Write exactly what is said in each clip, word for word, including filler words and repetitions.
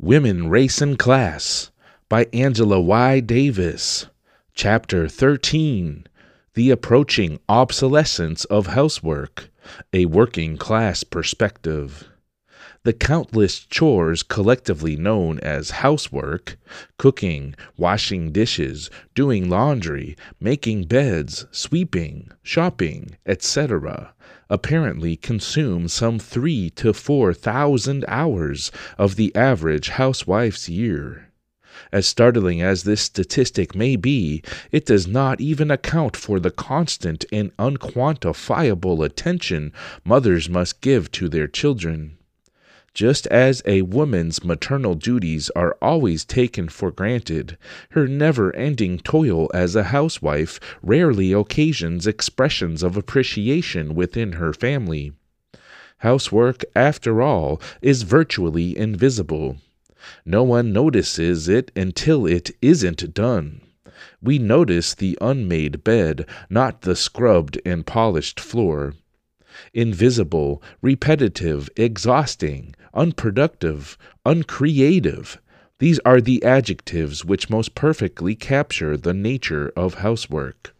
Women, Race, and Class by Angela Y. Davis. Chapter thirteen, The Approaching Obsolescence of Housework, A Working Class Perspective. The countless chores collectively known as housework, cooking, washing dishes, doing laundry, making beds, sweeping, shopping, et cetera, apparently consume some three to four thousand hours of the average housewife's year. As startling as this statistic may be, it does not even account for the constant and unquantifiable attention mothers must give to their children. Just as a woman's maternal duties are always taken for granted, her never-ending toil as a housewife rarely occasions expressions of appreciation within her family. Housework, after all, is virtually invisible. No one notices it until it isn't done. We notice the unmade bed, not the scrubbed and polished floor. Invisible, repetitive, exhausting, unproductive, uncreative. These are the adjectives which most perfectly capture the nature of housework.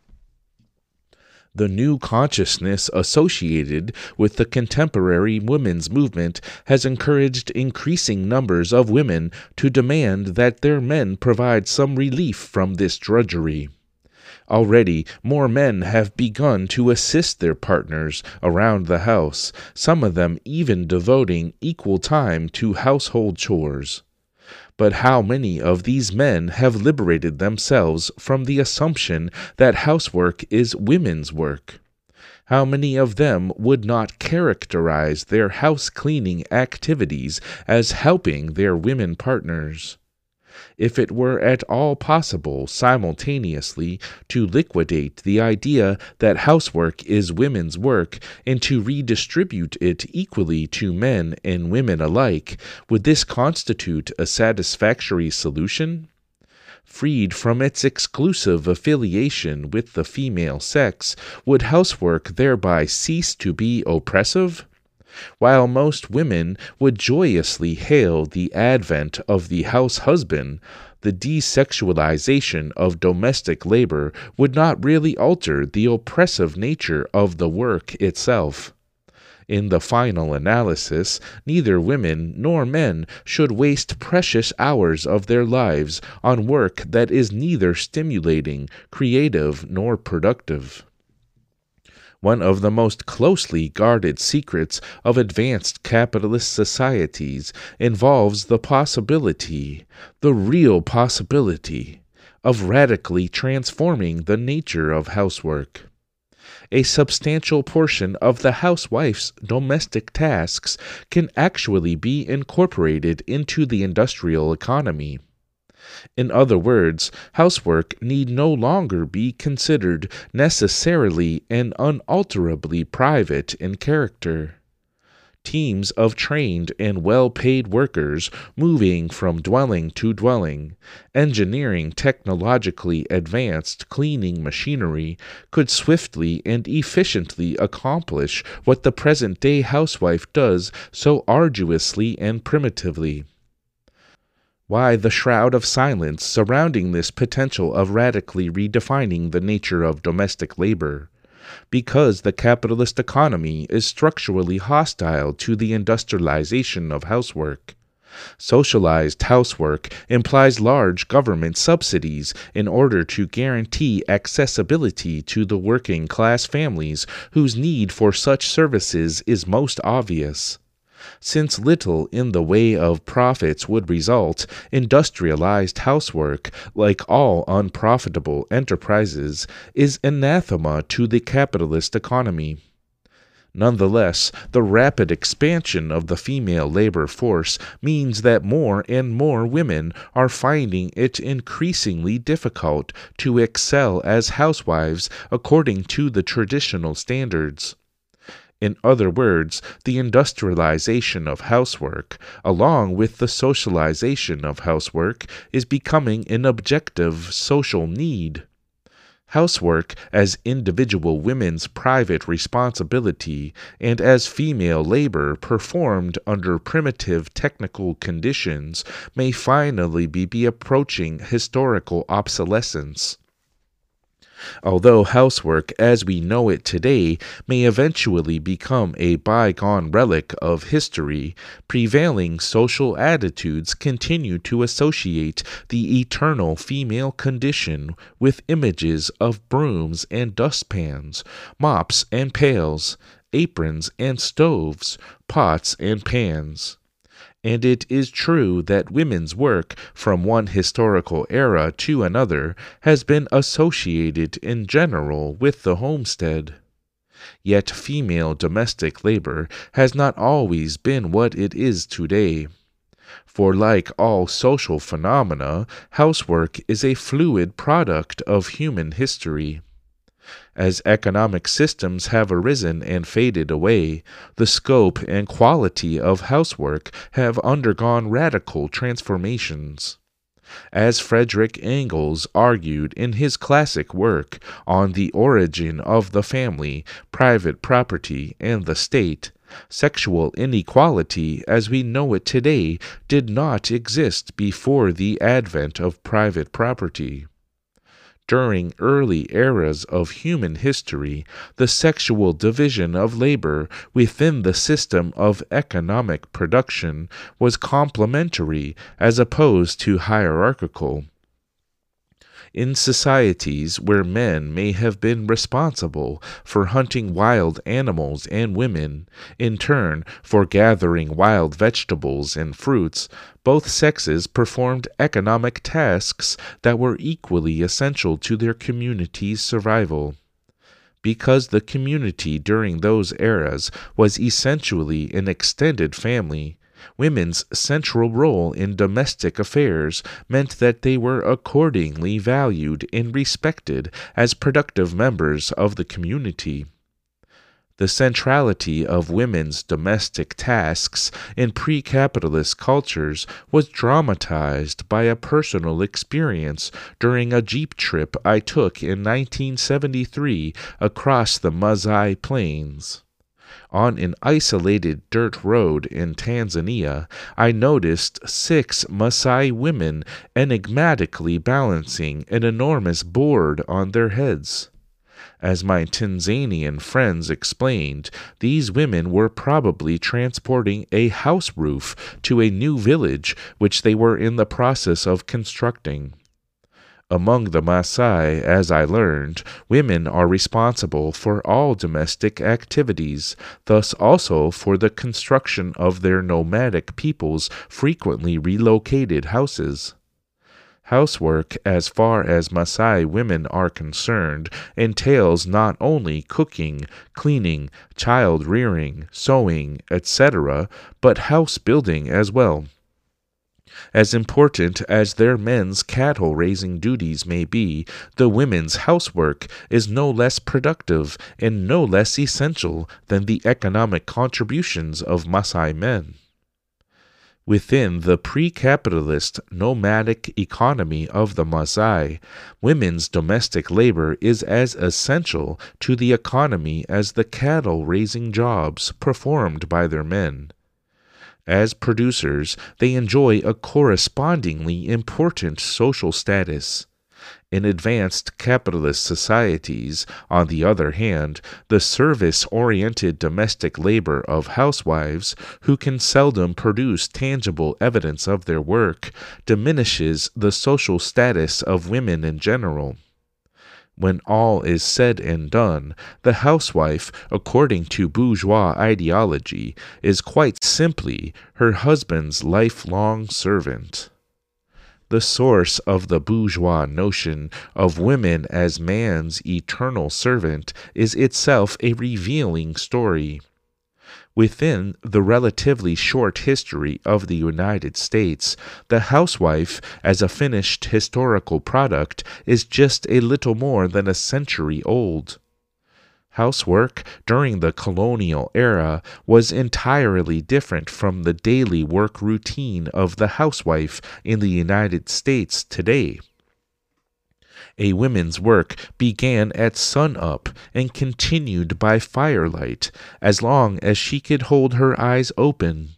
The new consciousness associated with the contemporary women's movement has encouraged increasing numbers of women to demand that their men provide some relief from this drudgery. Already, more men have begun to assist their partners around the house, some of them even devoting equal time to household chores. But how many of these men have liberated themselves from the assumption that housework is women's work? How many of them would not characterize their house-cleaning activities as helping their women partners? If it were at all possible simultaneously to liquidate the idea that housework is women's work and to redistribute it equally to men and women alike, would this constitute a satisfactory solution? Freed from its exclusive affiliation with the female sex, would housework thereby cease to be oppressive? While most women would joyously hail the advent of the house husband, the desexualization of domestic labor would not really alter the oppressive nature of the work itself. In the final analysis, neither women nor men should waste precious hours of their lives on work that is neither stimulating, creative, nor productive. One of the most closely guarded secrets of advanced capitalist societies involves the possibility, the real possibility, of radically transforming the nature of housework. A substantial portion of the housewife's domestic tasks can actually be incorporated into the industrial economy. In other words, housework need no longer be considered necessarily and unalterably private in character. Teams of trained and well-paid workers moving from dwelling to dwelling, engineering technologically advanced cleaning machinery, could swiftly and efficiently accomplish what the present-day housewife does so arduously and primitively. Why the shroud of silence surrounding this potential of radically redefining the nature of domestic labor? Because the capitalist economy is structurally hostile to the industrialization of housework. Socialized housework implies large government subsidies in order to guarantee accessibility to the working class families whose need for such services is most obvious. Since little in the way of profits would result, industrialized housework, like all unprofitable enterprises, is anathema to the capitalist economy. Nonetheless, the rapid expansion of the female labor force means that more and more women are finding it increasingly difficult to excel as housewives according to the traditional standards. In other words, the industrialization of housework, along with the socialization of housework, is becoming an objective social need. housework as individual women's private responsibility and as female labor performed under primitive technical conditions may finally be, be approaching historical obsolescence. Although housework as we know it today may eventually become a bygone relic of history, prevailing social attitudes continue to associate the eternal female condition with images of brooms and dustpans, mops and pails, aprons and stoves, pots and pans. And it is true that women's work from one historical era to another has been associated in general with the homestead. Yet female domestic labor has not always been what it is today. For like all social phenomena, housework is a fluid product of human history. As economic systems have arisen and faded away, the scope and quality of housework have undergone radical transformations. As Frederick Engels argued in his classic work on the origin of the family, private property, and the state, sexual inequality as we know it today did not exist before the advent of private property. During early eras of human history, the sexual division of labor within the system of economic production was complementary as opposed to hierarchical. In societies where men may have been responsible for hunting wild animals and women, in turn for gathering wild vegetables and fruits, both sexes performed economic tasks that were equally essential to their community's survival. Because the community during those eras was essentially an extended family, women's central role in domestic affairs meant that they were accordingly valued and respected as productive members of the community. The centrality of women's domestic tasks in pre-capitalist cultures was dramatized by a personal experience during a jeep trip I took in nineteen seventy-three across the Maasai plains. On an isolated dirt road in Tanzania, I noticed six Maasai women enigmatically balancing an enormous board on their heads. As my Tanzanian friends explained, these women were probably transporting a house roof to a new village which they were in the process of constructing. Among the Maasai, as I learned, women are responsible for all domestic activities, thus also for the construction of their nomadic people's frequently relocated houses. Housework, as far as Maasai women are concerned, entails not only cooking, cleaning, child-rearing, sewing, et cetera, but house-building as well. As important as their men's cattle-raising duties may be, the women's housework is no less productive and no less essential than the economic contributions of Maasai men. Within the pre-capitalist nomadic economy of the Maasai, women's domestic labor is as essential to the economy as the cattle-raising jobs performed by their men. As producers, they enjoy a correspondingly important social status. In advanced capitalist societies, on the other hand, the service-oriented domestic labor of housewives, who can seldom produce tangible evidence of their work, diminishes the social status of women in general. When all is said and done, the housewife, according to bourgeois ideology, is quite simply her husband's lifelong servant. The source of the bourgeois notion of women as man's eternal servant is itself a revealing story. Within the relatively short history of the United States, the housewife, as a finished historical product, is just a little more than a century old. Housework during the colonial era was entirely different from the daily work routine of the housewife in the United States today. a women's work, began at sunup and continued by firelight, as long as she could hold her eyes open.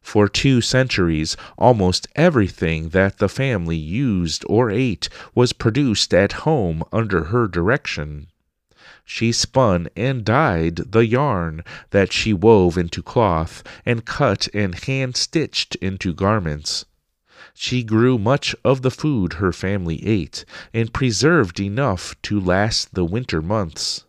For two centuries, almost everything that the family used or ate was produced at home under her direction. She spun and dyed the yarn that she wove into cloth and cut and hand-stitched into garments. She grew much of the food her family ate and preserved enough to last the winter months.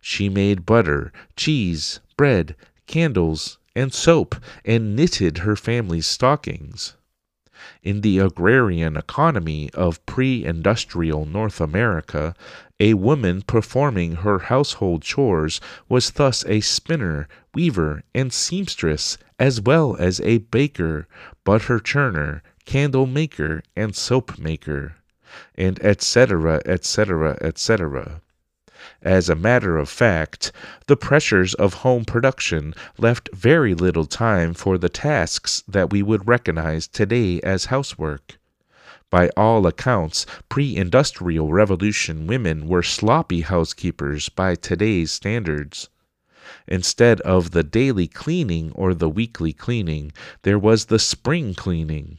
She made butter, cheese, bread, candles, and soap, and knitted her family's stockings. In the agrarian economy of pre-industrial North America, a woman performing her household chores was thus a spinner, weaver, and seamstress, as well as a baker, butter churner, candle maker, and soap maker, and et cetera, et cetera, et cetera. As a matter of fact, the pressures of home production left very little time for the tasks that we would recognize today as housework. By all accounts, pre-industrial revolution women were sloppy housekeepers by today's standards. Instead of the daily cleaning or the weekly cleaning, there was the spring cleaning.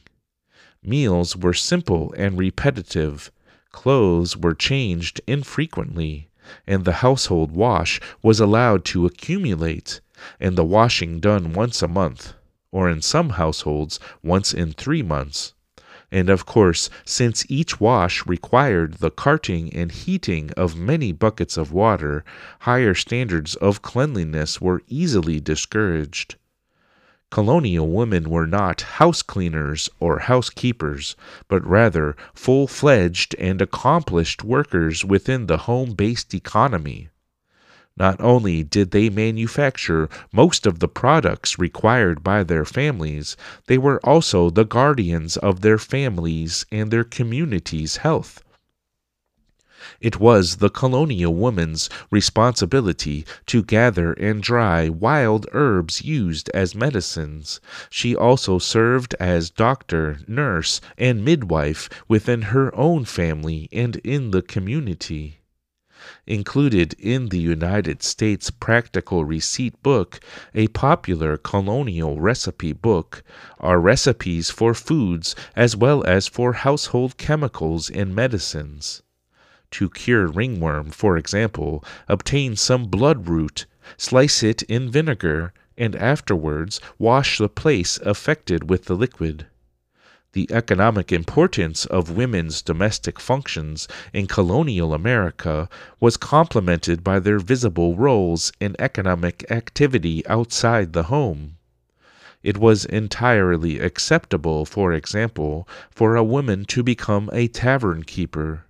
Meals were simple and repetitive. Clothes were changed infrequently, and the household wash was allowed to accumulate, and the washing done once a month, or in some households once in three months. And of course, since each wash required the carting and heating of many buckets of water, higher standards of cleanliness were easily discouraged. Colonial women were not house cleaners or housekeepers, but rather full-fledged and accomplished workers within the home-based economy. Not only did they manufacture most of the products required by their families, they were also the guardians of their families and their community's health. It was the colonial woman's responsibility to gather and dry wild herbs used as medicines. She also served as doctor, nurse, and midwife within her own family and in the community. Included in the United States Practical Receipt Book, a popular colonial recipe book, are recipes for foods as well as for household chemicals and medicines. To cure ringworm, for example, obtain some bloodroot, slice it in vinegar, and afterwards wash the place affected with the liquid. The economic importance of women's domestic functions in colonial America was complemented by their visible roles in economic activity outside the home. It was entirely acceptable, for example, for a woman to become a tavern keeper.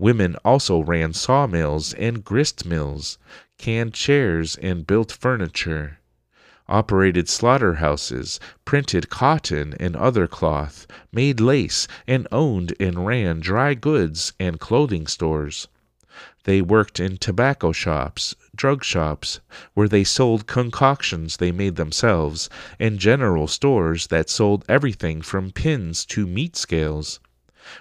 Women also ran sawmills and grist mills, canned chairs and built furniture, operated slaughterhouses, printed cotton and other cloth, made lace, and owned and ran dry goods and clothing stores. They worked in tobacco shops, drug shops, where they sold concoctions they made themselves, and general stores that sold everything from pins to meat scales.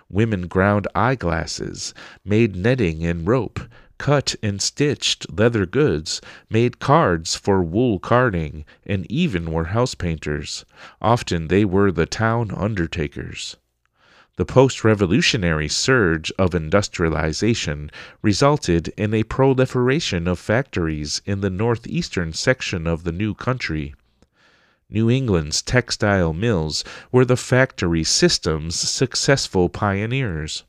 Women ground eyeglasses, made netting and rope, cut and stitched leather goods, made cards for wool carding, and even were house painters. Often they were the town undertakers. The post-revolutionary surge of industrialization resulted in a proliferation of factories in the northeastern section of the new country. New England's textile mills were the factory system's successful pioneers.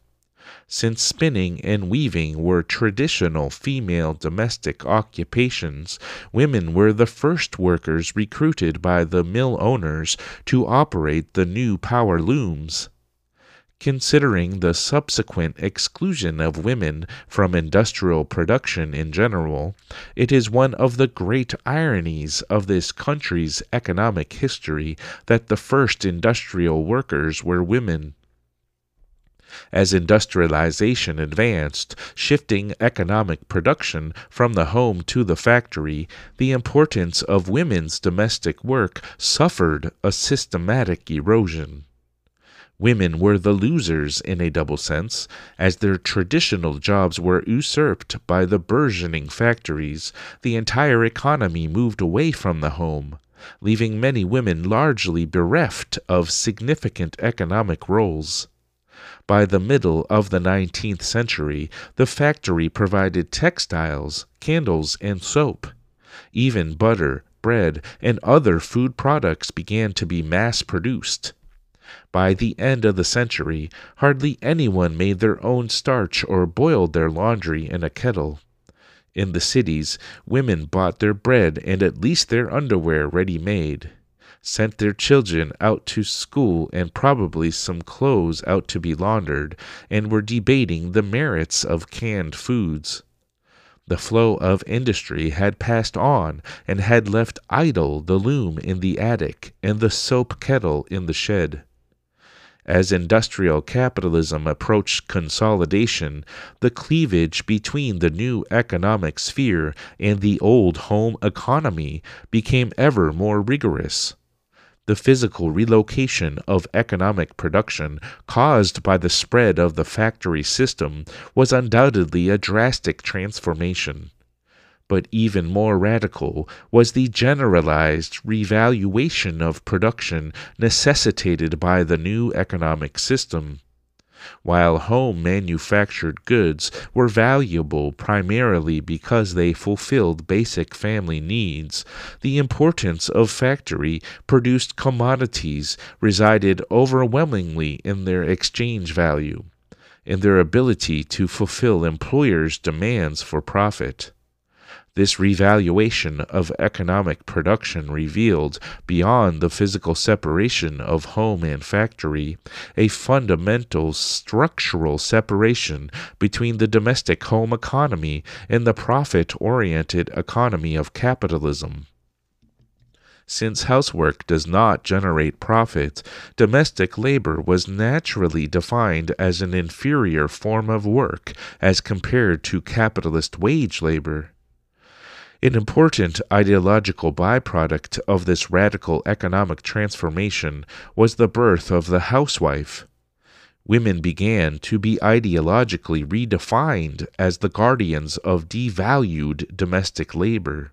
Since spinning and weaving were traditional female domestic occupations, women were the first workers recruited by the mill owners to operate the new power looms. Considering the subsequent exclusion of women from industrial production in general, it is one of the great ironies of this country's economic history that the first industrial workers were women. As industrialization advanced, shifting economic production from the home to the factory, the importance of women's domestic work suffered a systematic erosion. Women were the losers in a double sense, as their traditional jobs were usurped by the burgeoning factories. The entire economy moved away from the home, leaving many women largely bereft of significant economic roles. By the middle of the nineteenth century, the factory provided textiles, candles, and soap. Even butter, bread, and other food products began to be mass-produced. By the end of the century, hardly anyone made their own starch or boiled their laundry in a kettle. In the cities, women bought their bread and at least their underwear ready-made, sent their children out to school and probably some clothes out to be laundered, and were debating the merits of canned foods. The flow of industry had passed on and had left idle the loom in the attic and the soap kettle in the shed. As industrial capitalism approached consolidation, the cleavage between the new economic sphere and the old home economy became ever more rigorous. The physical relocation of economic production caused by the spread of the factory system was undoubtedly a drastic transformation. But even more radical was the generalized revaluation of production necessitated by the new economic system. While home manufactured goods were valuable primarily because they fulfilled basic family needs, the importance of factory-produced commodities resided overwhelmingly in their exchange value, in their ability to fulfill employers' demands for profit. This revaluation of economic production revealed, beyond the physical separation of home and factory, a fundamental structural separation between the domestic home economy and the profit-oriented economy of capitalism. Since housework does not generate profit, domestic labor was naturally defined as an inferior form of work as compared to capitalist wage labor. An important ideological byproduct of this radical economic transformation was the birth of the housewife. Women began to be ideologically redefined as the guardians of devalued domestic labor.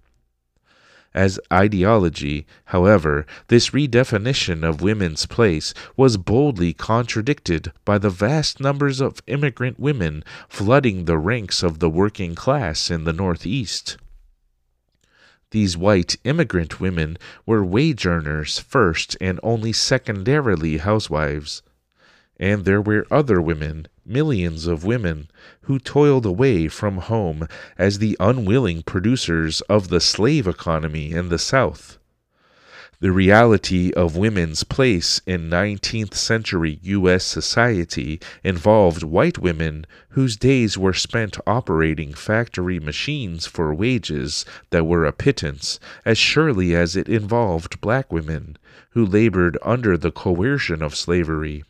As ideology, however, this redefinition of women's place was boldly contradicted by the vast numbers of immigrant women flooding the ranks of the working class in the Northeast. These white immigrant women were wage earners first and only secondarily housewives. And there were other women, millions of women, who toiled away from home as the unwilling producers of the slave economy in the South. The reality of women's place in nineteenth century U S society involved white women whose days were spent operating factory machines for wages that were a pittance, as surely as it involved black women who labored under the coercion of slavery.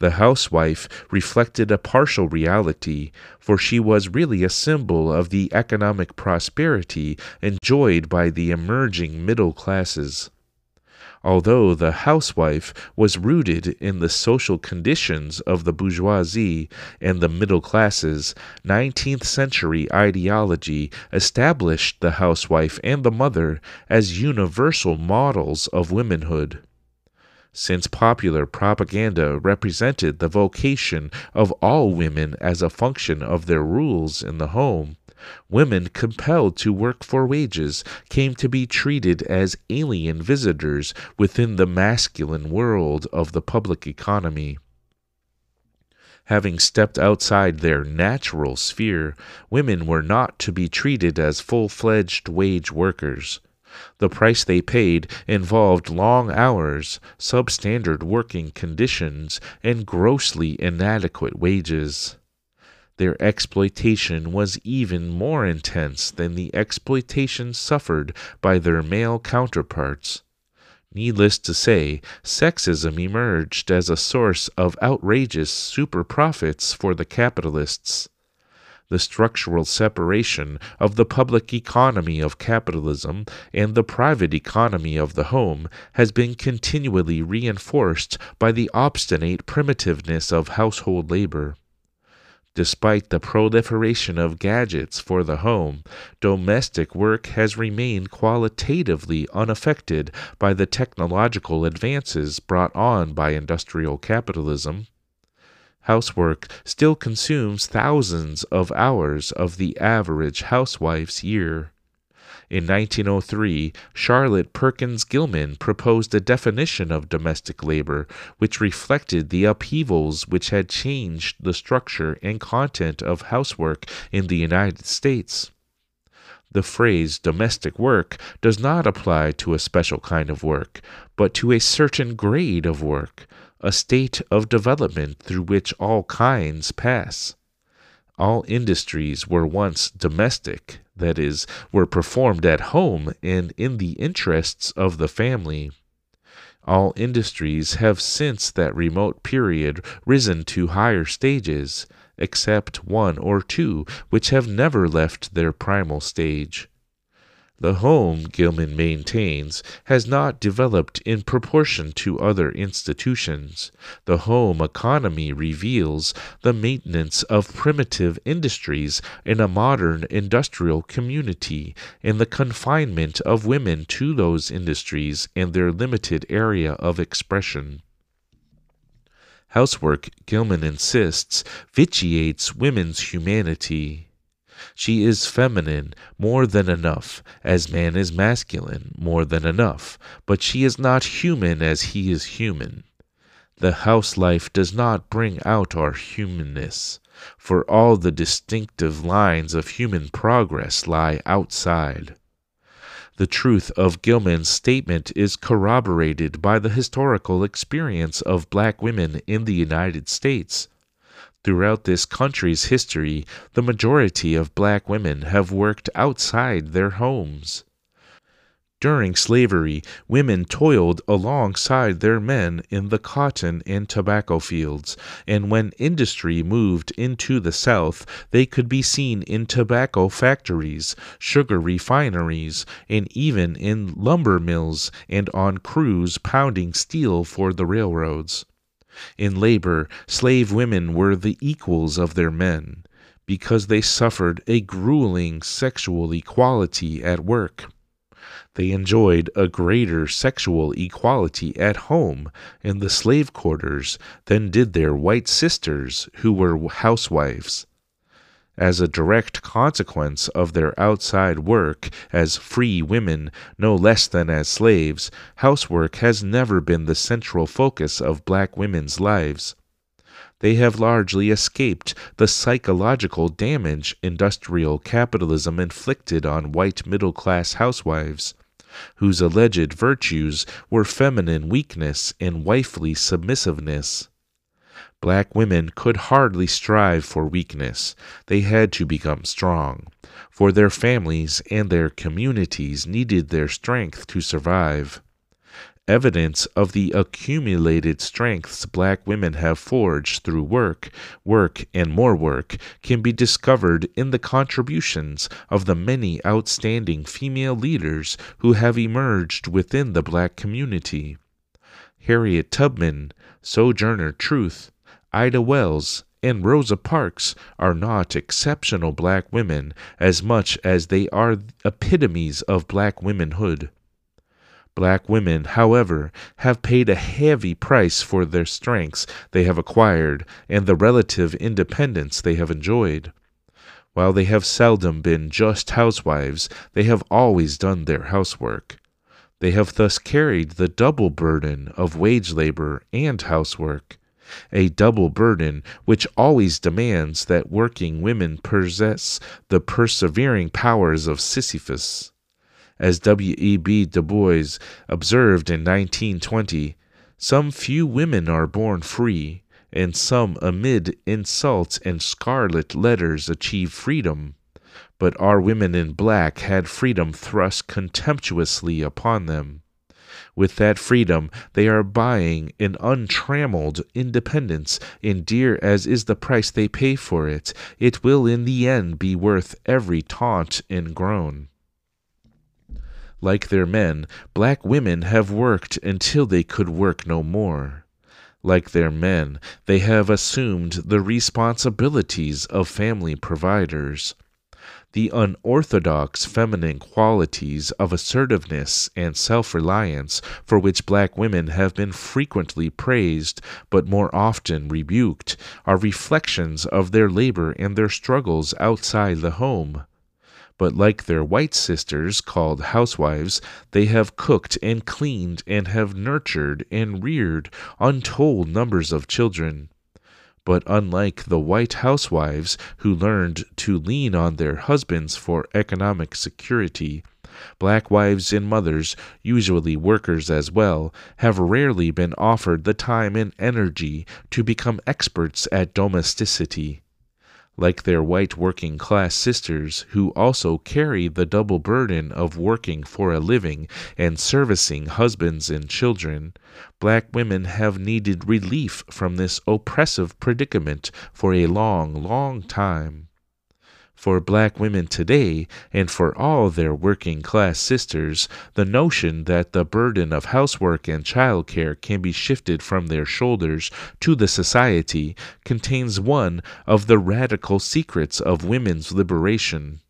The housewife reflected a partial reality, for she was really a symbol of the economic prosperity enjoyed by the emerging middle classes. Although the housewife was rooted in the social conditions of the bourgeoisie and the middle classes, nineteenth century ideology established the housewife and the mother as universal models of womanhood. Since popular propaganda represented the vocation of all women as a function of their roles in the home, women compelled to work for wages came to be treated as alien visitors within the masculine world of the public economy. Having stepped outside their natural sphere, women were not to be treated as full-fledged wage workers. The price they paid involved long hours, substandard working conditions, and grossly inadequate wages. Their exploitation was even more intense than the exploitation suffered by their male counterparts. Needless to say, sexism emerged as a source of outrageous super profits for the capitalists. the structural separation of the public economy of capitalism and the private economy of the home has been continually reinforced by the obstinate primitiveness of household labor. Despite the proliferation of gadgets for the home, domestic work has remained qualitatively unaffected by the technological advances brought on by industrial capitalism. Housework still consumes thousands of hours of the average housewife's year. In nineteen oh three, Charlotte Perkins Gilman proposed a definition of domestic labor which reflected the upheavals which had changed the structure and content of housework in the United States. The phrase domestic work does not apply to a special kind of work, but to a certain grade of work, a state of development through which all kinds pass. All industries were once domestic, that is, were performed at home and in the interests of the family. All industries have since that remote period risen to higher stages, except one or two which have never left their primal stage. The home, Gilman maintains, has not developed in proportion to other institutions. The home economy reveals the maintenance of primitive industries in a modern industrial community and the confinement of women to those industries and their limited area of expression. Housework, Gilman insists, vitiates women's humanity. She is feminine more than enough, as man is masculine more than enough, but she is not human as he is human. The house life does not bring out our humanness, for all the distinctive lines of human progress lie outside. The truth of Gilman's statement is corroborated by the historical experience of black women in the United States. Throughout this country's history, the majority of black women have worked outside their homes. During slavery, women toiled alongside their men in the cotton and tobacco fields, and when industry moved into the South, they could be seen in tobacco factories, sugar refineries, and even in lumber mills and on crews pounding steel for the railroads. In labor, slave women were the equals of their men, because they suffered a grueling sexual equality at work. They enjoyed a greater sexual equality at home in the slave quarters than did their white sisters who were housewives. As a direct consequence of their outside work as free women, no less than as slaves, housework has never been the central focus of black women's lives. They have largely escaped the psychological damage industrial capitalism inflicted on white middle-class housewives, whose alleged virtues were feminine weakness and wifely submissiveness. Black women could hardly strive for weakness. They had to become strong, for their families and their communities needed their strength to survive. Evidence of the accumulated strengths black women have forged through work, work, and more work can be discovered in the contributions of the many outstanding female leaders who have emerged within the black community. Harriet Tubman, Sojourner Truth, Ida Wells, and Rosa Parks are not exceptional black women as much as they are epitomes of black womanhood. Black women, however, have paid a heavy price for their strengths they have acquired and the relative independence they have enjoyed. While they have seldom been just housewives, they have always done their housework. They have thus carried the double burden of wage labor and housework, a double burden which always demands that working women possess the persevering powers of Sisyphus. As W E B Du Bois observed in nineteen twenty, "Some few women are born free, and some amid insults and scarlet letters achieve freedom, but our women in black had freedom thrust contemptuously upon them. With that freedom, they are buying an untrammeled independence, and dear as is the price they pay for it, it will in the end be worth every taunt and groan. Like their men, black women have worked until they could work no more. Like their men, they have assumed the responsibilities of family providers. The unorthodox feminine qualities of assertiveness and self-reliance for which black women have been frequently praised but more often rebuked are reflections of their labor and their struggles outside the home. But like their white sisters called housewives, they have cooked and cleaned and have nurtured and reared untold numbers of children. But unlike the white housewives who learned to lean on their husbands for economic security, black wives and mothers, usually workers as well, have rarely been offered the time and energy to become experts at domesticity. Like their white working-class sisters, who also carry the double burden of working for a living and servicing husbands and children, black women have needed relief from this oppressive predicament for a long, long time. For black women today, and for all their working-class sisters, the notion that the burden of housework and child care can be shifted from their shoulders to the society contains one of the radical secrets of women's liberation.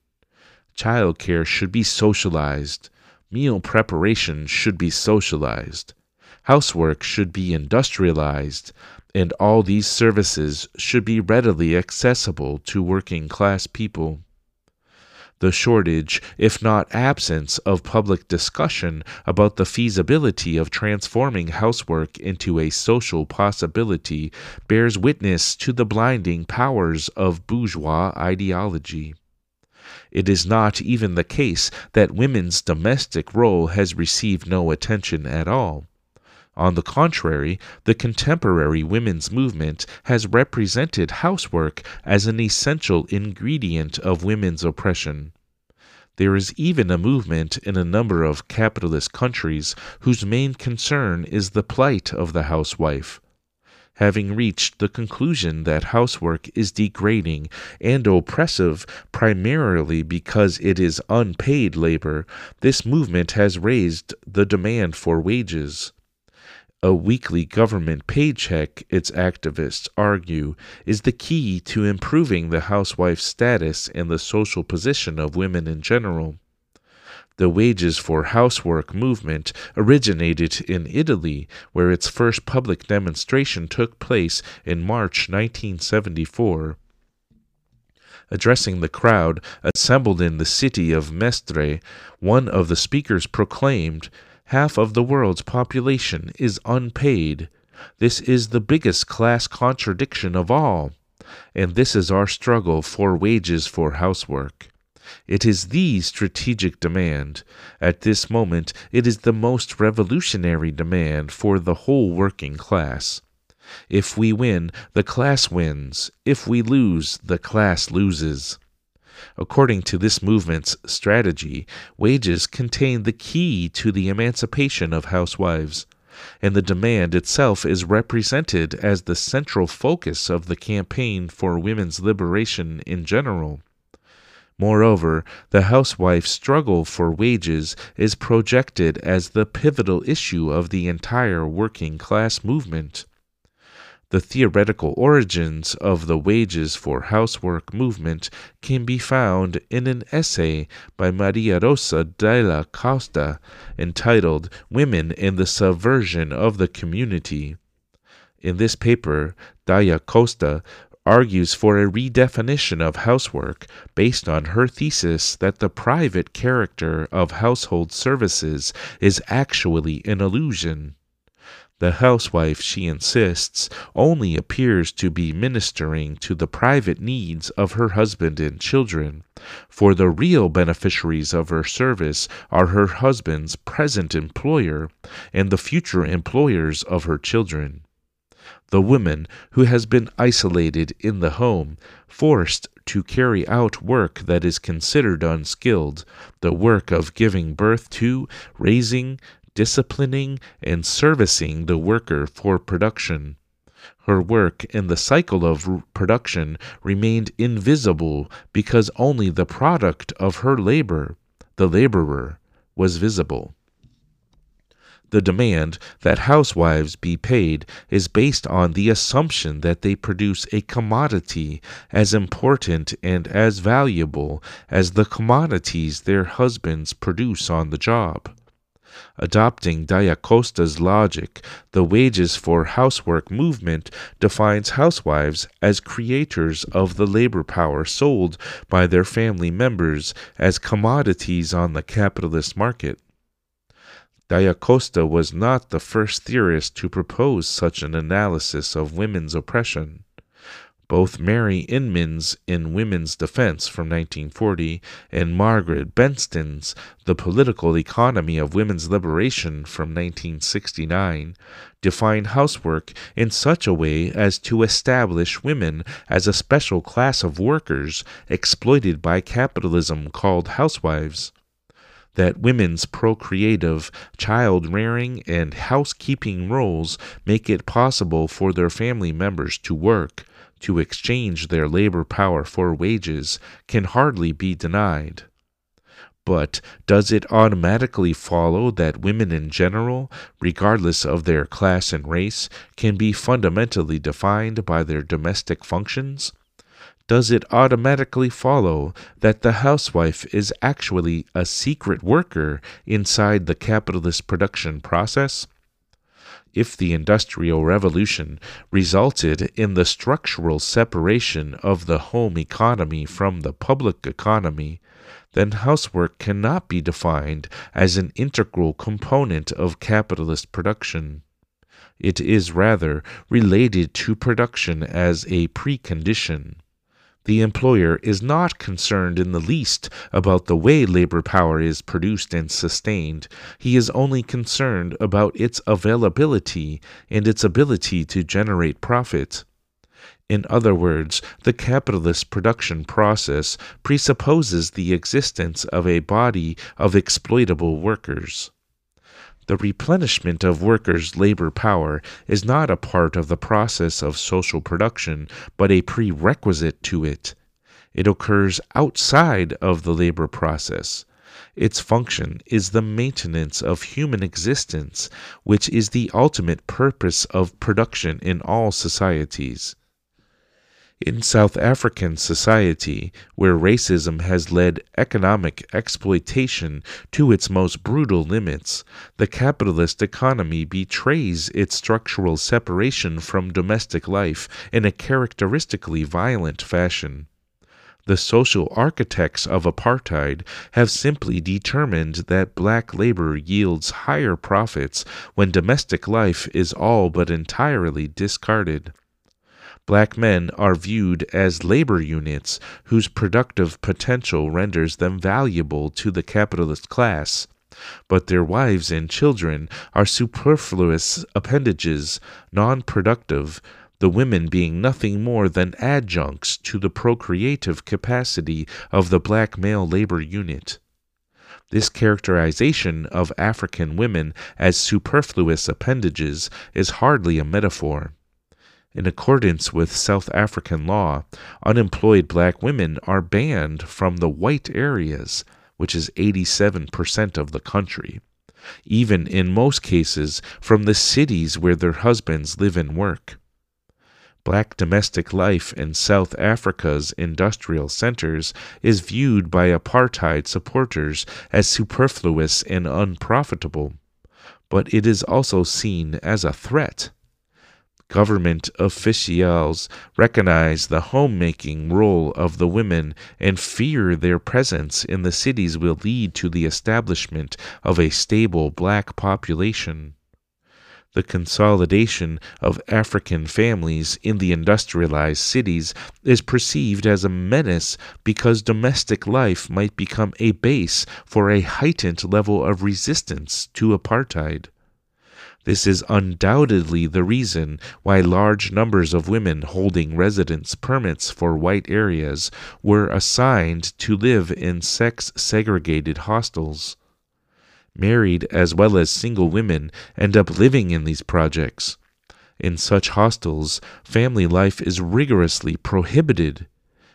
Child care should be socialized. Meal preparation should be socialized. Housework should be industrialized, and all these services should be readily accessible to working-class people. The shortage, if not absence, of public discussion about the feasibility of transforming housework into a social possibility bears witness to the blinding powers of bourgeois ideology. It is not even the case that women's domestic role has received no attention at all. On the contrary, the contemporary women's movement has represented housework as an essential ingredient of women's oppression. There is even a movement in a number of capitalist countries whose main concern is the plight of the housewife. Having reached the conclusion that housework is degrading and oppressive primarily because it is unpaid labor, this movement has raised the demand for wages. A weekly government paycheck, its activists argue, is the key to improving the housewife's status and the social position of women in general. The Wages for Housework movement originated in Italy, where its first public demonstration took place in March nineteen seventy-four. Addressing the crowd assembled in the city of Mestre, one of the speakers proclaimed, "Half of the world's population is unpaid. This is the biggest class contradiction of all, and this is our struggle for wages for housework. It is the strategic demand. At this moment, it is the most revolutionary demand for the whole working class. If we win, the class wins. If we lose, the class loses." According to this movement's strategy, wages contain the key to the emancipation of housewives, and the demand itself is represented as the central focus of the campaign for women's liberation in general. Moreover, the housewife's struggle for wages is projected as the pivotal issue of the entire working class movement. The theoretical origins of the Wages for Housework movement can be found in an essay by Mariarosa Dalla Costa entitled Women and the Subversion of the Community. In this paper, Dalla Costa argues for a redefinition of housework based on her thesis that the private character of household services is actually an illusion. The housewife, she insists, only appears to be ministering to the private needs of her husband and children, for the real beneficiaries of her service are her husband's present employer and the future employers of her children. The woman who has been isolated in the home, forced to carry out work that is considered unskilled, the work of giving birth to, raising, disciplining and servicing the worker for production. Her work in the cycle of production remained invisible because only the product of her labor, the laborer, was visible. The demand that housewives be paid is based on the assumption that they produce a commodity as important and as valuable as the commodities their husbands produce on the job. Adopting Dalla Costa's logic, the wages for housework movement defines housewives as creators of the labor power sold by their family members as commodities on the capitalist market. Dalla Costa was not the first theorist to propose such an analysis of women's oppression. Both Mary Inman's In Women's Defense from nineteen forty and Margaret Benston's The Political Economy of Women's Liberation from nineteen sixty-nine define housework in such a way as to establish women as a special class of workers exploited by capitalism called housewives. That women's procreative, child-rearing, and housekeeping roles make it possible for their family members to work, to exchange their labor power for wages, can hardly be denied. But does it automatically follow that women in general, regardless of their class and race, can be fundamentally defined by their domestic functions? Does it automatically follow that the housewife is actually a secret worker inside the capitalist production process? If the Industrial Revolution resulted in the structural separation of the home economy from the public economy, then housework cannot be defined as an integral component of capitalist production. It is rather related to production as a precondition. The employer is not concerned in the least about the way labor power is produced and sustained. He is only concerned about its availability and its ability to generate profit. In other words, the capitalist production process presupposes the existence of a body of exploitable workers. The replenishment of workers' labor power is not a part of the process of social production, but a prerequisite to it. It occurs outside of the labor process. Its function is the maintenance of human existence, which is the ultimate purpose of production in all societies. In South African society, where racism has led economic exploitation to its most brutal limits, the capitalist economy betrays its structural separation from domestic life in a characteristically violent fashion. The social architects of apartheid have simply determined that black labor yields higher profits when domestic life is all but entirely discarded. Black men are viewed as labor units whose productive potential renders them valuable to the capitalist class, but their wives and children are superfluous appendages, non-productive, the women being nothing more than adjuncts to the procreative capacity of the black male labor unit. This characterization of African women as superfluous appendages is hardly a metaphor. In accordance with South African law, unemployed black women are banned from the white areas, which is eighty-seven percent of the country, even in most cases from the cities where their husbands live and work. Black domestic life in South Africa's industrial centers is viewed by apartheid supporters as superfluous and unprofitable, but it is also seen as a threat. Government officials recognize the homemaking role of the women and fear their presence in the cities will lead to the establishment of a stable black population. The consolidation of African families in the industrialized cities is perceived as a menace because domestic life might become a base for a heightened level of resistance to apartheid. This is undoubtedly the reason why large numbers of women holding residence permits for white areas were assigned to live in sex-segregated hostels. married as well as single women, end up living in these projects. In such hostels, family life is rigorously prohibited.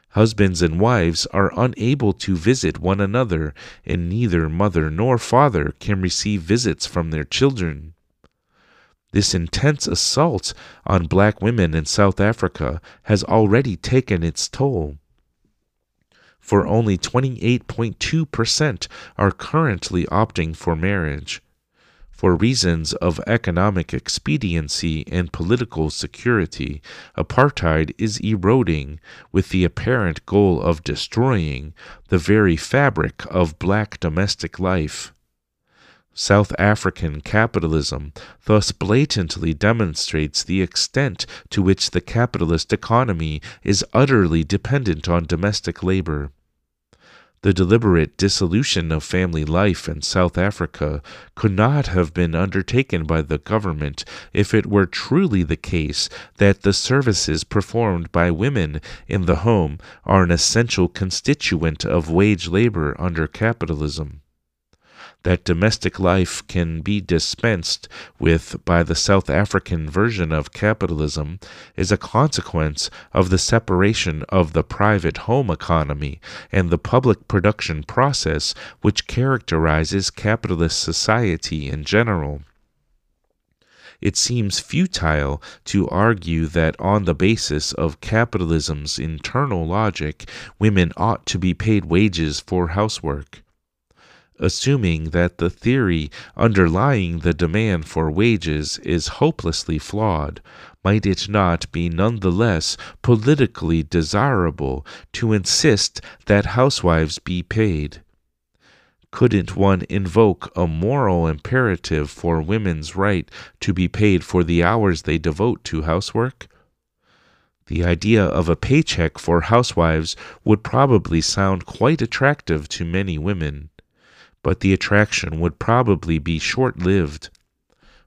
Husbands and wives are unable to visit one another, and neither mother nor father can receive visits from their children. This intense assault on black women in South Africa has already taken its toll, for only twenty-eight point two percent are currently opting for marriage. For reasons of economic expediency and political security, apartheid is eroding, with the apparent goal of destroying, the very fabric of black domestic life. South African capitalism thus blatantly demonstrates the extent to which the capitalist economy is utterly dependent on domestic labor. The deliberate dissolution of family life in South Africa could not have been undertaken by the government if it were truly the case that the services performed by women in the home are an essential constituent of wage labor under capitalism. That domestic life can be dispensed with by the South African version of capitalism is a consequence of the separation of the private home economy and the public production process which characterizes capitalist society in general. It seems futile to argue that on the basis of capitalism's internal logic, women ought to be paid wages for housework. Assuming that the theory underlying the demand for wages is hopelessly flawed, might it not be nonetheless politically desirable to insist that housewives be paid? Couldn't one invoke a moral imperative for women's right to be paid for the hours they devote to housework? The idea of a paycheck for housewives would probably sound quite attractive to many women. But the attraction would probably be short-lived,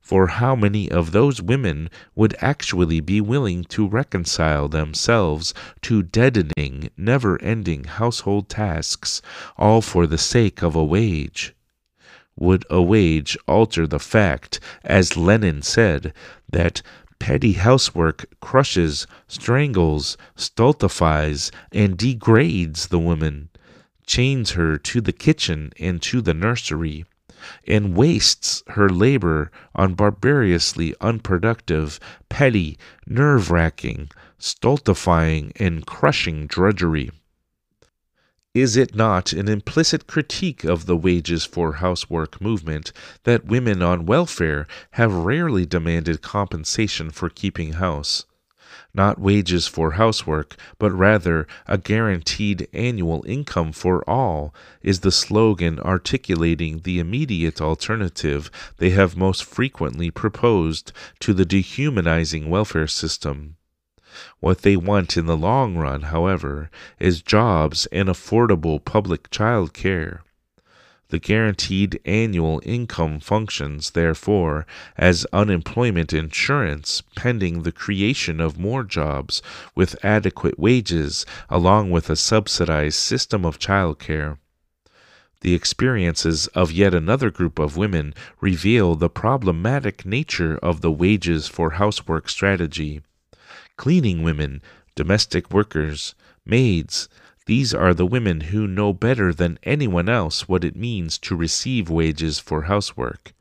for how many of those women would actually be willing to reconcile themselves to deadening, never-ending household tasks, all for the sake of a wage? Would a wage alter the fact, as Lenin said, that petty housework crushes, strangles, stultifies, and degrades the woman? Chains her to the kitchen and to the nursery, and wastes her labor on barbarously unproductive, petty, nerve-wracking, stultifying, and crushing drudgery? Is it not an implicit critique of the wages for housework movement that women on welfare have rarely demanded compensation for keeping house? Not wages for housework, but rather a guaranteed annual income for all, is the slogan articulating the immediate alternative they have most frequently proposed to the dehumanizing welfare system. What they want in the long run, however, is jobs and affordable public child care. The guaranteed annual income functions, therefore, as unemployment insurance pending the creation of more jobs with adequate wages along with a subsidized system of child care. The experiences of yet another group of women reveal the problematic nature of the wages for housework strategy. Cleaning women, domestic workers, maids, these are the women who know better than anyone else what it means to receive wages for housework.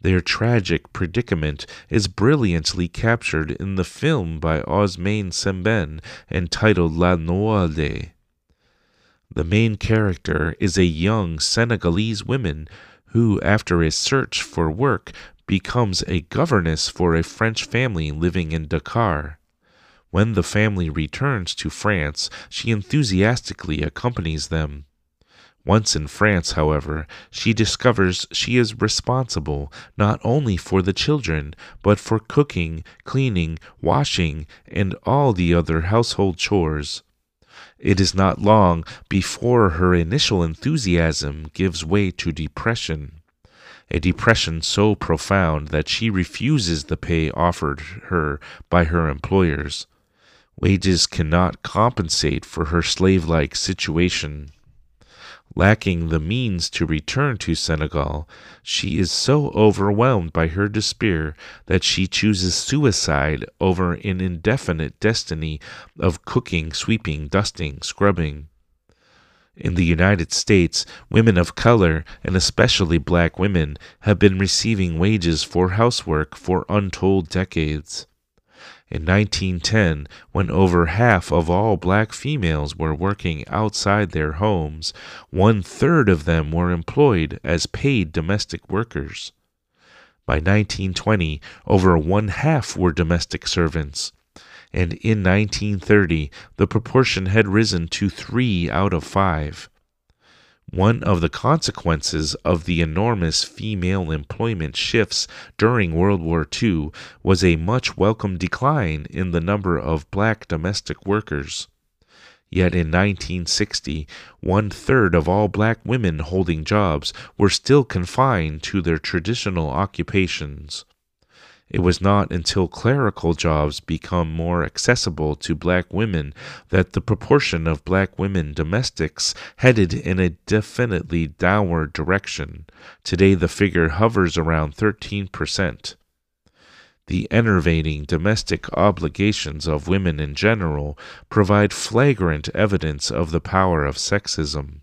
Their tragic predicament is brilliantly captured in the film by Ousmane Sembène entitled La Noire. The main character is a young Senegalese woman who, after a search for work, becomes a governess for a French family living in Dakar. When the family returns to France, she enthusiastically accompanies them. Once in France, however, she discovers she is responsible not only for the children, but for cooking, cleaning, washing, and all the other household chores. It is not long before her initial enthusiasm gives way to depression. A depression so profound that she refuses the pay offered her by her employers. Wages cannot compensate for her slave-like situation. Lacking the means to return to Senegal, she is so overwhelmed by her despair that she chooses suicide over an indefinite destiny of cooking, sweeping, dusting, scrubbing. In the United States, women of color, and especially black women, have been receiving wages for housework for untold decades. In nineteen ten, when over half of all black females were working outside their homes, one-third of them were employed as paid domestic workers. By nineteen twenty, over one-half were domestic servants, and in nineteen thirty, the proportion had risen to three out of five. One of the consequences of the enormous female employment shifts during World War Two was a much welcome decline in the number of black domestic workers. Yet in nineteen sixty, one-third of all black women holding jobs were still confined to their traditional occupations. It was not until clerical jobs became more accessible to black women that the proportion of black women domestics headed in a definitely downward direction. Today the figure hovers around thirteen percent. The enervating domestic obligations of women in general provide flagrant evidence of the power of sexism.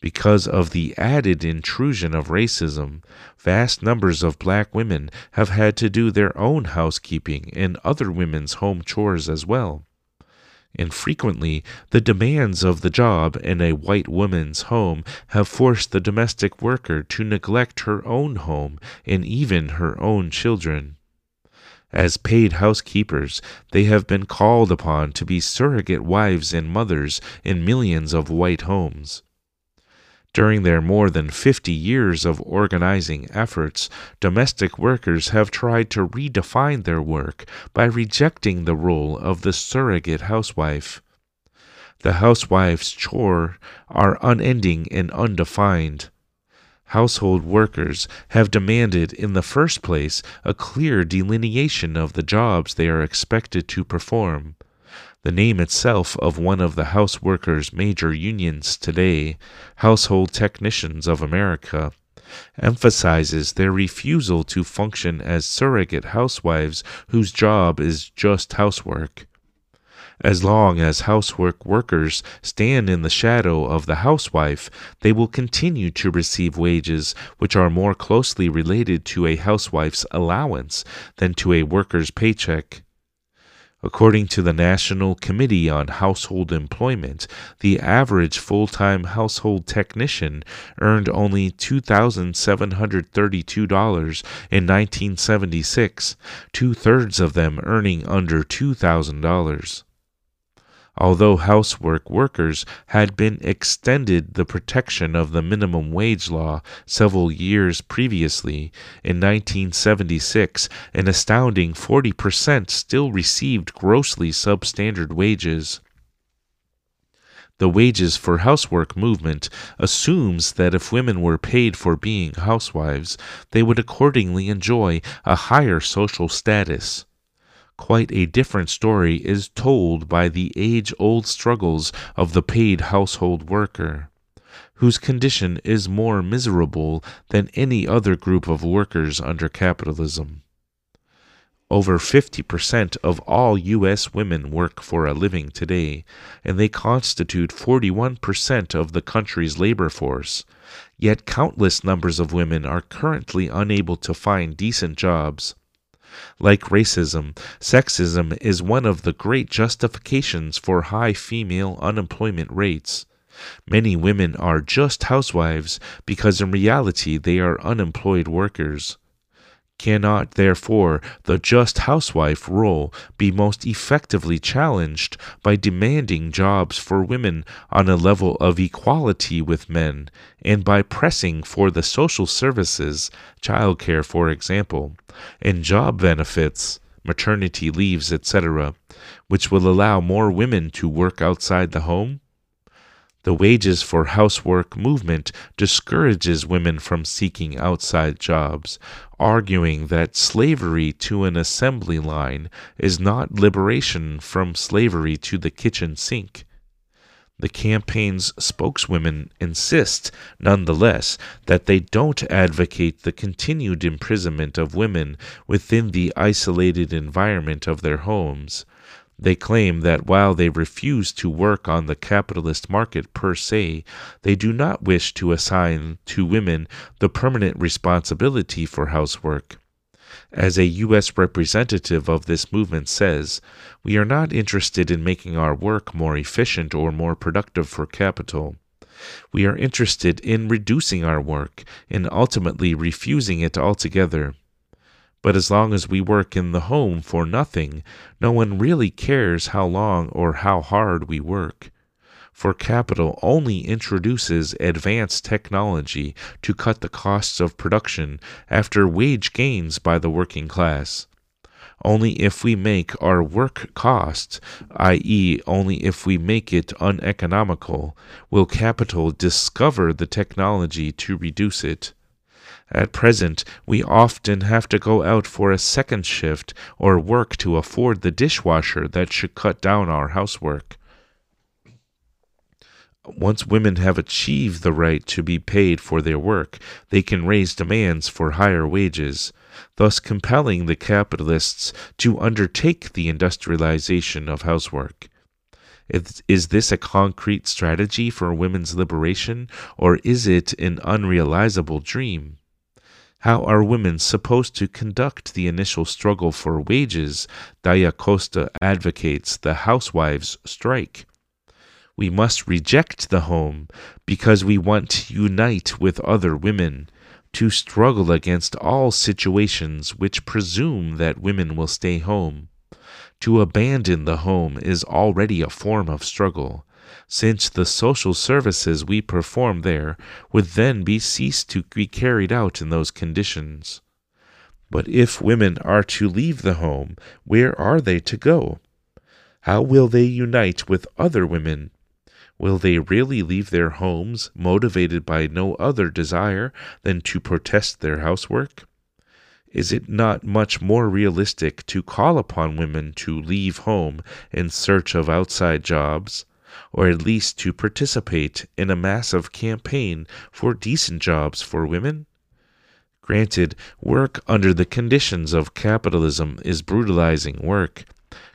Because of the added intrusion of racism, vast numbers of black women have had to do their own housekeeping and other women's home chores as well. And frequently, the demands of the job in a white woman's home have forced the domestic worker to neglect her own home and even her own children. As paid housekeepers, they have been called upon to be surrogate wives and mothers in millions of white homes. During their more than fifty years of organizing efforts, domestic workers have tried to redefine their work by rejecting the role of the surrogate housewife. The housewife's chores are unending and undefined. Household workers have demanded, in the first place, a clear delineation of the jobs they are expected to perform. The name itself of one of the house workers' major unions today, Household Technicians of America, emphasizes their refusal to function as surrogate housewives whose job is just housework. As long as housework workers stand in the shadow of the housewife, they will continue to receive wages which are more closely related to a housewife's allowance than to a worker's paycheck. According to the National Committee on Household Employment, the average full-time household technician earned only two thousand seven hundred thirty-two dollars in nineteen seventy-six, two-thirds of them earning under two thousand dollars. Although housework workers had been extended the protection of the minimum wage law several years previously, in nineteen seventy-six, an astounding forty percent still received grossly substandard wages. The Wages for Housework movement assumes that if women were paid for being housewives, they would accordingly enjoy a higher social status. Quite a different story is told by the age-old struggles of the paid household worker, whose condition is more miserable than any other group of workers under capitalism. Over fifty percent of all U S women work for a living today, and they constitute forty-one percent of the country's labor force. Yet countless numbers of women are currently unable to find decent jobs. Like racism, sexism is one of the great justifications for high female unemployment rates. Many women are just housewives because in reality they are unemployed workers. Cannot, therefore, the just housewife role be most effectively challenged by demanding jobs for women on a level of equality with men, and by pressing for the social services, childcare for example, and job benefits, maternity leaves, et cetera, which will allow more women to work outside the home? The Wages for Housework movement discourages women from seeking outside jobs, arguing that slavery to an assembly line is not liberation from slavery to the kitchen sink. The campaign's spokeswomen insist, nonetheless, that they don't advocate the continued imprisonment of women within the isolated environment of their homes. They claim that while they refuse to work on the capitalist market per se, they do not wish to assign to women the permanent responsibility for housework. As a U S representative of this movement says, we are not interested in making our work more efficient or more productive for capital. We are interested in reducing our work and ultimately refusing it altogether. But as long as we work in the home for nothing, no one really cares how long or how hard we work. For capital only introduces advanced technology to cut the costs of production after wage gains by the working class. Only if we make our work cost, that is only if we make it uneconomical, will capital discover the technology to reduce it. At present, we often have to go out for a second shift or work to afford the dishwasher that should cut down our housework. Once women have achieved the right to be paid for their work, they can raise demands for higher wages, thus compelling the capitalists to undertake the industrialization of housework. Is this a concrete strategy for women's liberation, or is it an unrealizable dream? How are women supposed to conduct the initial struggle for wages? Dalla Costa advocates the housewives' strike. We must reject the home because we want to unite with other women, to struggle against all situations which presume that women will stay home. To abandon the home is already a form of struggle, since the social services we perform there would then be ceased to be carried out in those conditions. But if women are to leave the home, where are they to go? How will they unite with other women? Will they really leave their homes motivated by no other desire than to protest their housework? Is it not much more realistic to call upon women to leave home in search of outside jobs, or at least to participate in a massive campaign for decent jobs for women? Granted, work under the conditions of capitalism is brutalizing work.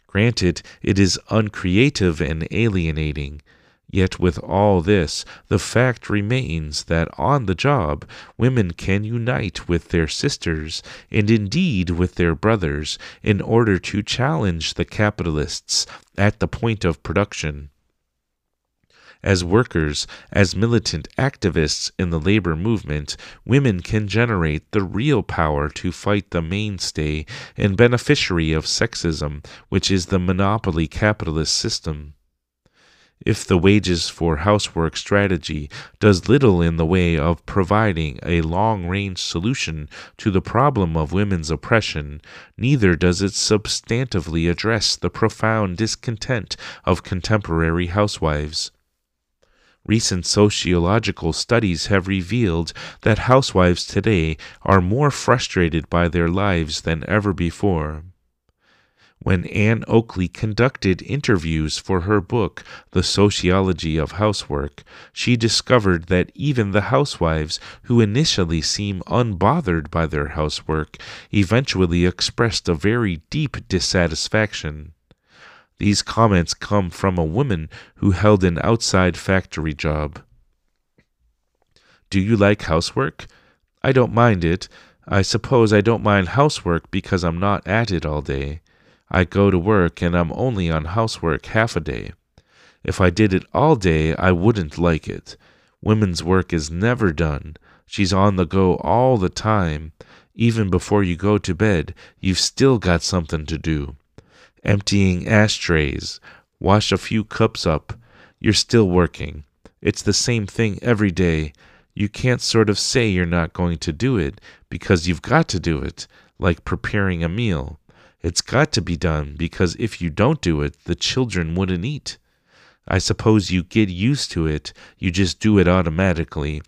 Granted, it is uncreative and alienating. Yet with all this, the fact remains that on the job, women can unite with their sisters, and indeed with their brothers, in order to challenge the capitalists at the point of production. As workers, as militant activists in the labor movement, women can generate the real power to fight the mainstay and beneficiary of sexism, which is the monopoly capitalist system. If the wages for housework strategy does little in the way of providing a long-range solution to the problem of women's oppression, neither does it substantively address the profound discontent of contemporary housewives. Recent sociological studies have revealed that housewives today are more frustrated by their lives than ever before. When Anne Oakley conducted interviews for her book, The Sociology of Housework, she discovered that even the housewives who initially seem unbothered by their housework eventually expressed a very deep dissatisfaction. These comments come from a woman who held an outside factory job. Do you like housework? I don't mind it. I suppose I don't mind housework because I'm not at it all day. I go to work and I'm only on housework half a day. If I did it all day, I wouldn't like it. Women's work is never done. She's on the go all the time. Even before you go to bed, you've still got something to do. Emptying ashtrays, wash a few cups up. You're still working. It's the same thing every day. You can't sort of say you're not going to do it because you've got to do it, like preparing a meal. It's got to be done, because if you don't do it, the children wouldn't eat. I suppose you get used to it, you just do it automatically.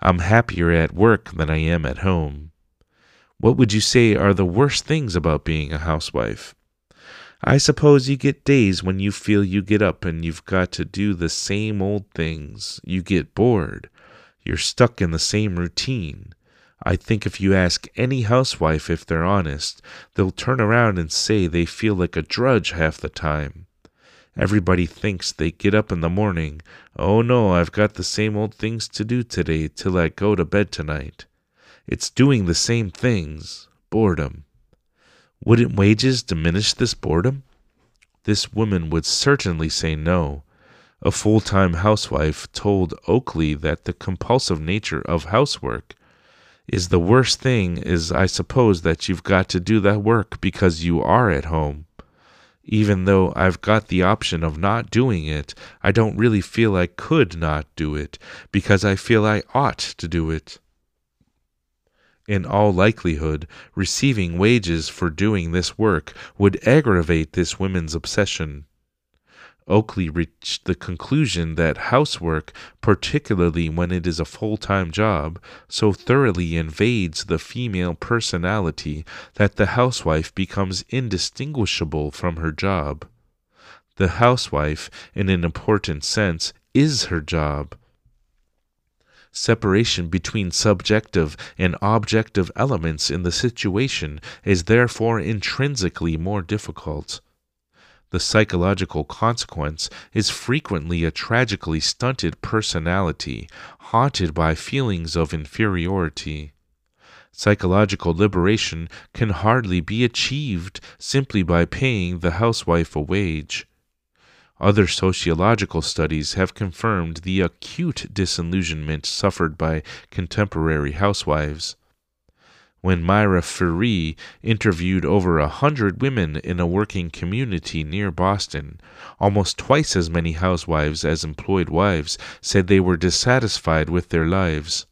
I'm happier at work than I am at home. What would you say are the worst things about being a housewife? I suppose you get days when you feel you get up and you've got to do the same old things. You get bored. You're stuck in the same routine. I think if you ask any housewife if they're honest, they'll turn around and say they feel like a drudge half the time. Everybody thinks they get up in the morning, oh no, I've got the same old things to do today till I go to bed tonight. It's doing the same things, boredom. Wouldn't wages diminish this boredom? This woman would certainly say no. A full-time housewife told Oakley that the compulsive nature of housework is the worst thing is I suppose that you've got to do that work because you are at home. Even though I've got the option of not doing it, I don't really feel I could not do it, because I feel I ought to do it. In all likelihood, receiving wages for doing this work would aggravate this woman's obsession. Oakley reached the conclusion that housework, particularly when it is a full-time job, so thoroughly invades the female personality that the housewife becomes indistinguishable from her job. The housewife, in an important sense, is her job. Separation between subjective and objective elements in the situation is therefore intrinsically more difficult. The psychological consequence is frequently a tragically stunted personality, haunted by feelings of inferiority. Psychological liberation can hardly be achieved simply by paying the housewife a wage. Other sociological studies have confirmed the acute disillusionment suffered by contemporary housewives. When Myra Furee interviewed over a hundred women in a working community near Boston, almost twice as many housewives as employed wives said they were dissatisfied with their lives.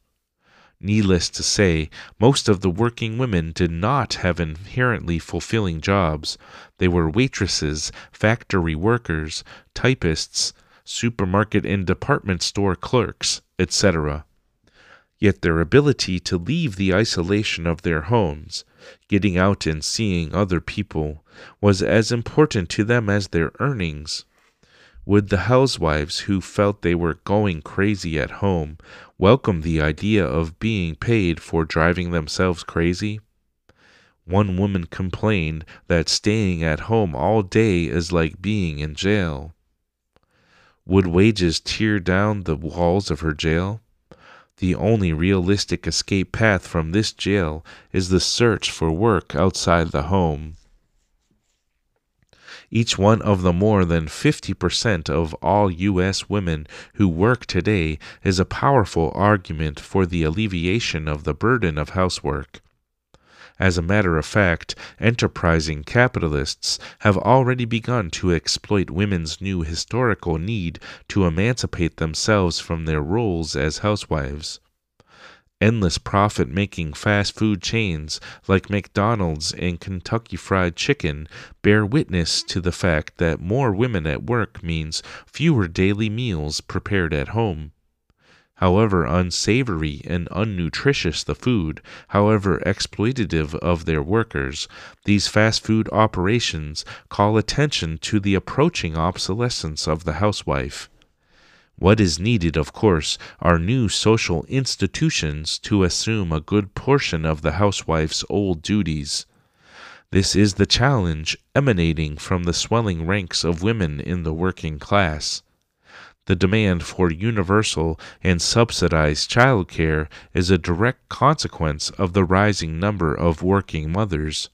Needless to say, most of the working women did not have inherently fulfilling jobs. They were waitresses, factory workers, typists, supermarket and department store clerks, et cetera. Yet their ability to leave the isolation of their homes, getting out and seeing other people, was as important to them as their earnings. Would the housewives who felt they were going crazy at home welcome the idea of being paid for driving themselves crazy? One woman complained that staying at home all day is like being in jail. Would wages tear down the walls of her jail? The only realistic escape path from this jail is the search for work outside the home. Each one of the more than fifty percent of all U S women who work today is a powerful argument for the alleviation of the burden of housework. As a matter of fact, enterprising capitalists have already begun to exploit women's new historical need to emancipate themselves from their roles as housewives. Endless profit-making fast food chains like McDonald's and Kentucky Fried Chicken bear witness to the fact that more women at work means fewer daily meals prepared at home. However unsavory and unnutritious the food, however exploitative of their workers, these fast food operations call attention to the approaching obsolescence of the housewife. What is needed, of course, are new social institutions to assume a good portion of the housewife's old duties. This is the challenge emanating from the swelling ranks of women in the working class. The demand for universal and subsidized childcare is a direct consequence of the rising number of working mothers.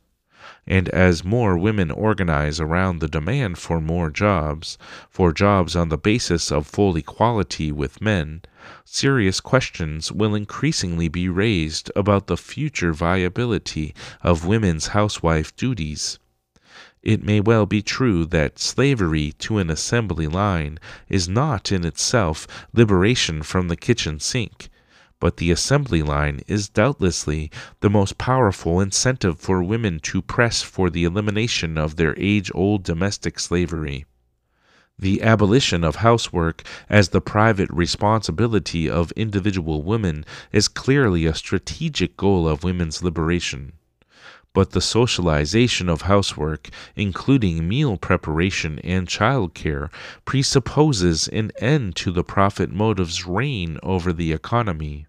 And as more women organize around the demand for more jobs, for jobs on the basis of full equality with men, serious questions will increasingly be raised about the future viability of women's housewife duties. It may well be true that slavery to an assembly line is not in itself liberation from the kitchen sink, but the assembly line is doubtlessly the most powerful incentive for women to press for the elimination of their age-old domestic slavery. The abolition of housework as the private responsibility of individual women is clearly a strategic goal of women's liberation. but the socialization of housework, including meal preparation and child care, presupposes an end to the profit motive's reign over the economy.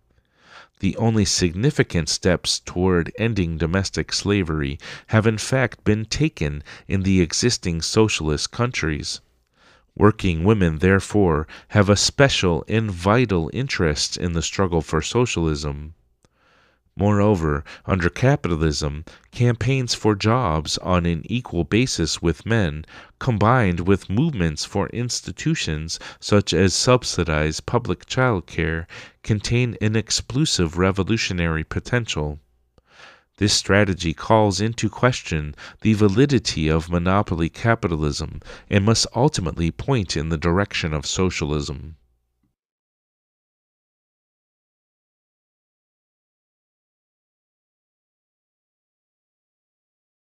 The only significant steps toward ending domestic slavery have in fact been taken in the existing socialist countries. Working women, therefore, have a special and vital interest in the struggle for socialism. Moreover, under capitalism, campaigns for jobs on an equal basis with men, combined with movements for institutions such as subsidized public child care, contain an explosive revolutionary potential. This strategy calls into question the validity of monopoly capitalism and must ultimately point in the direction of socialism.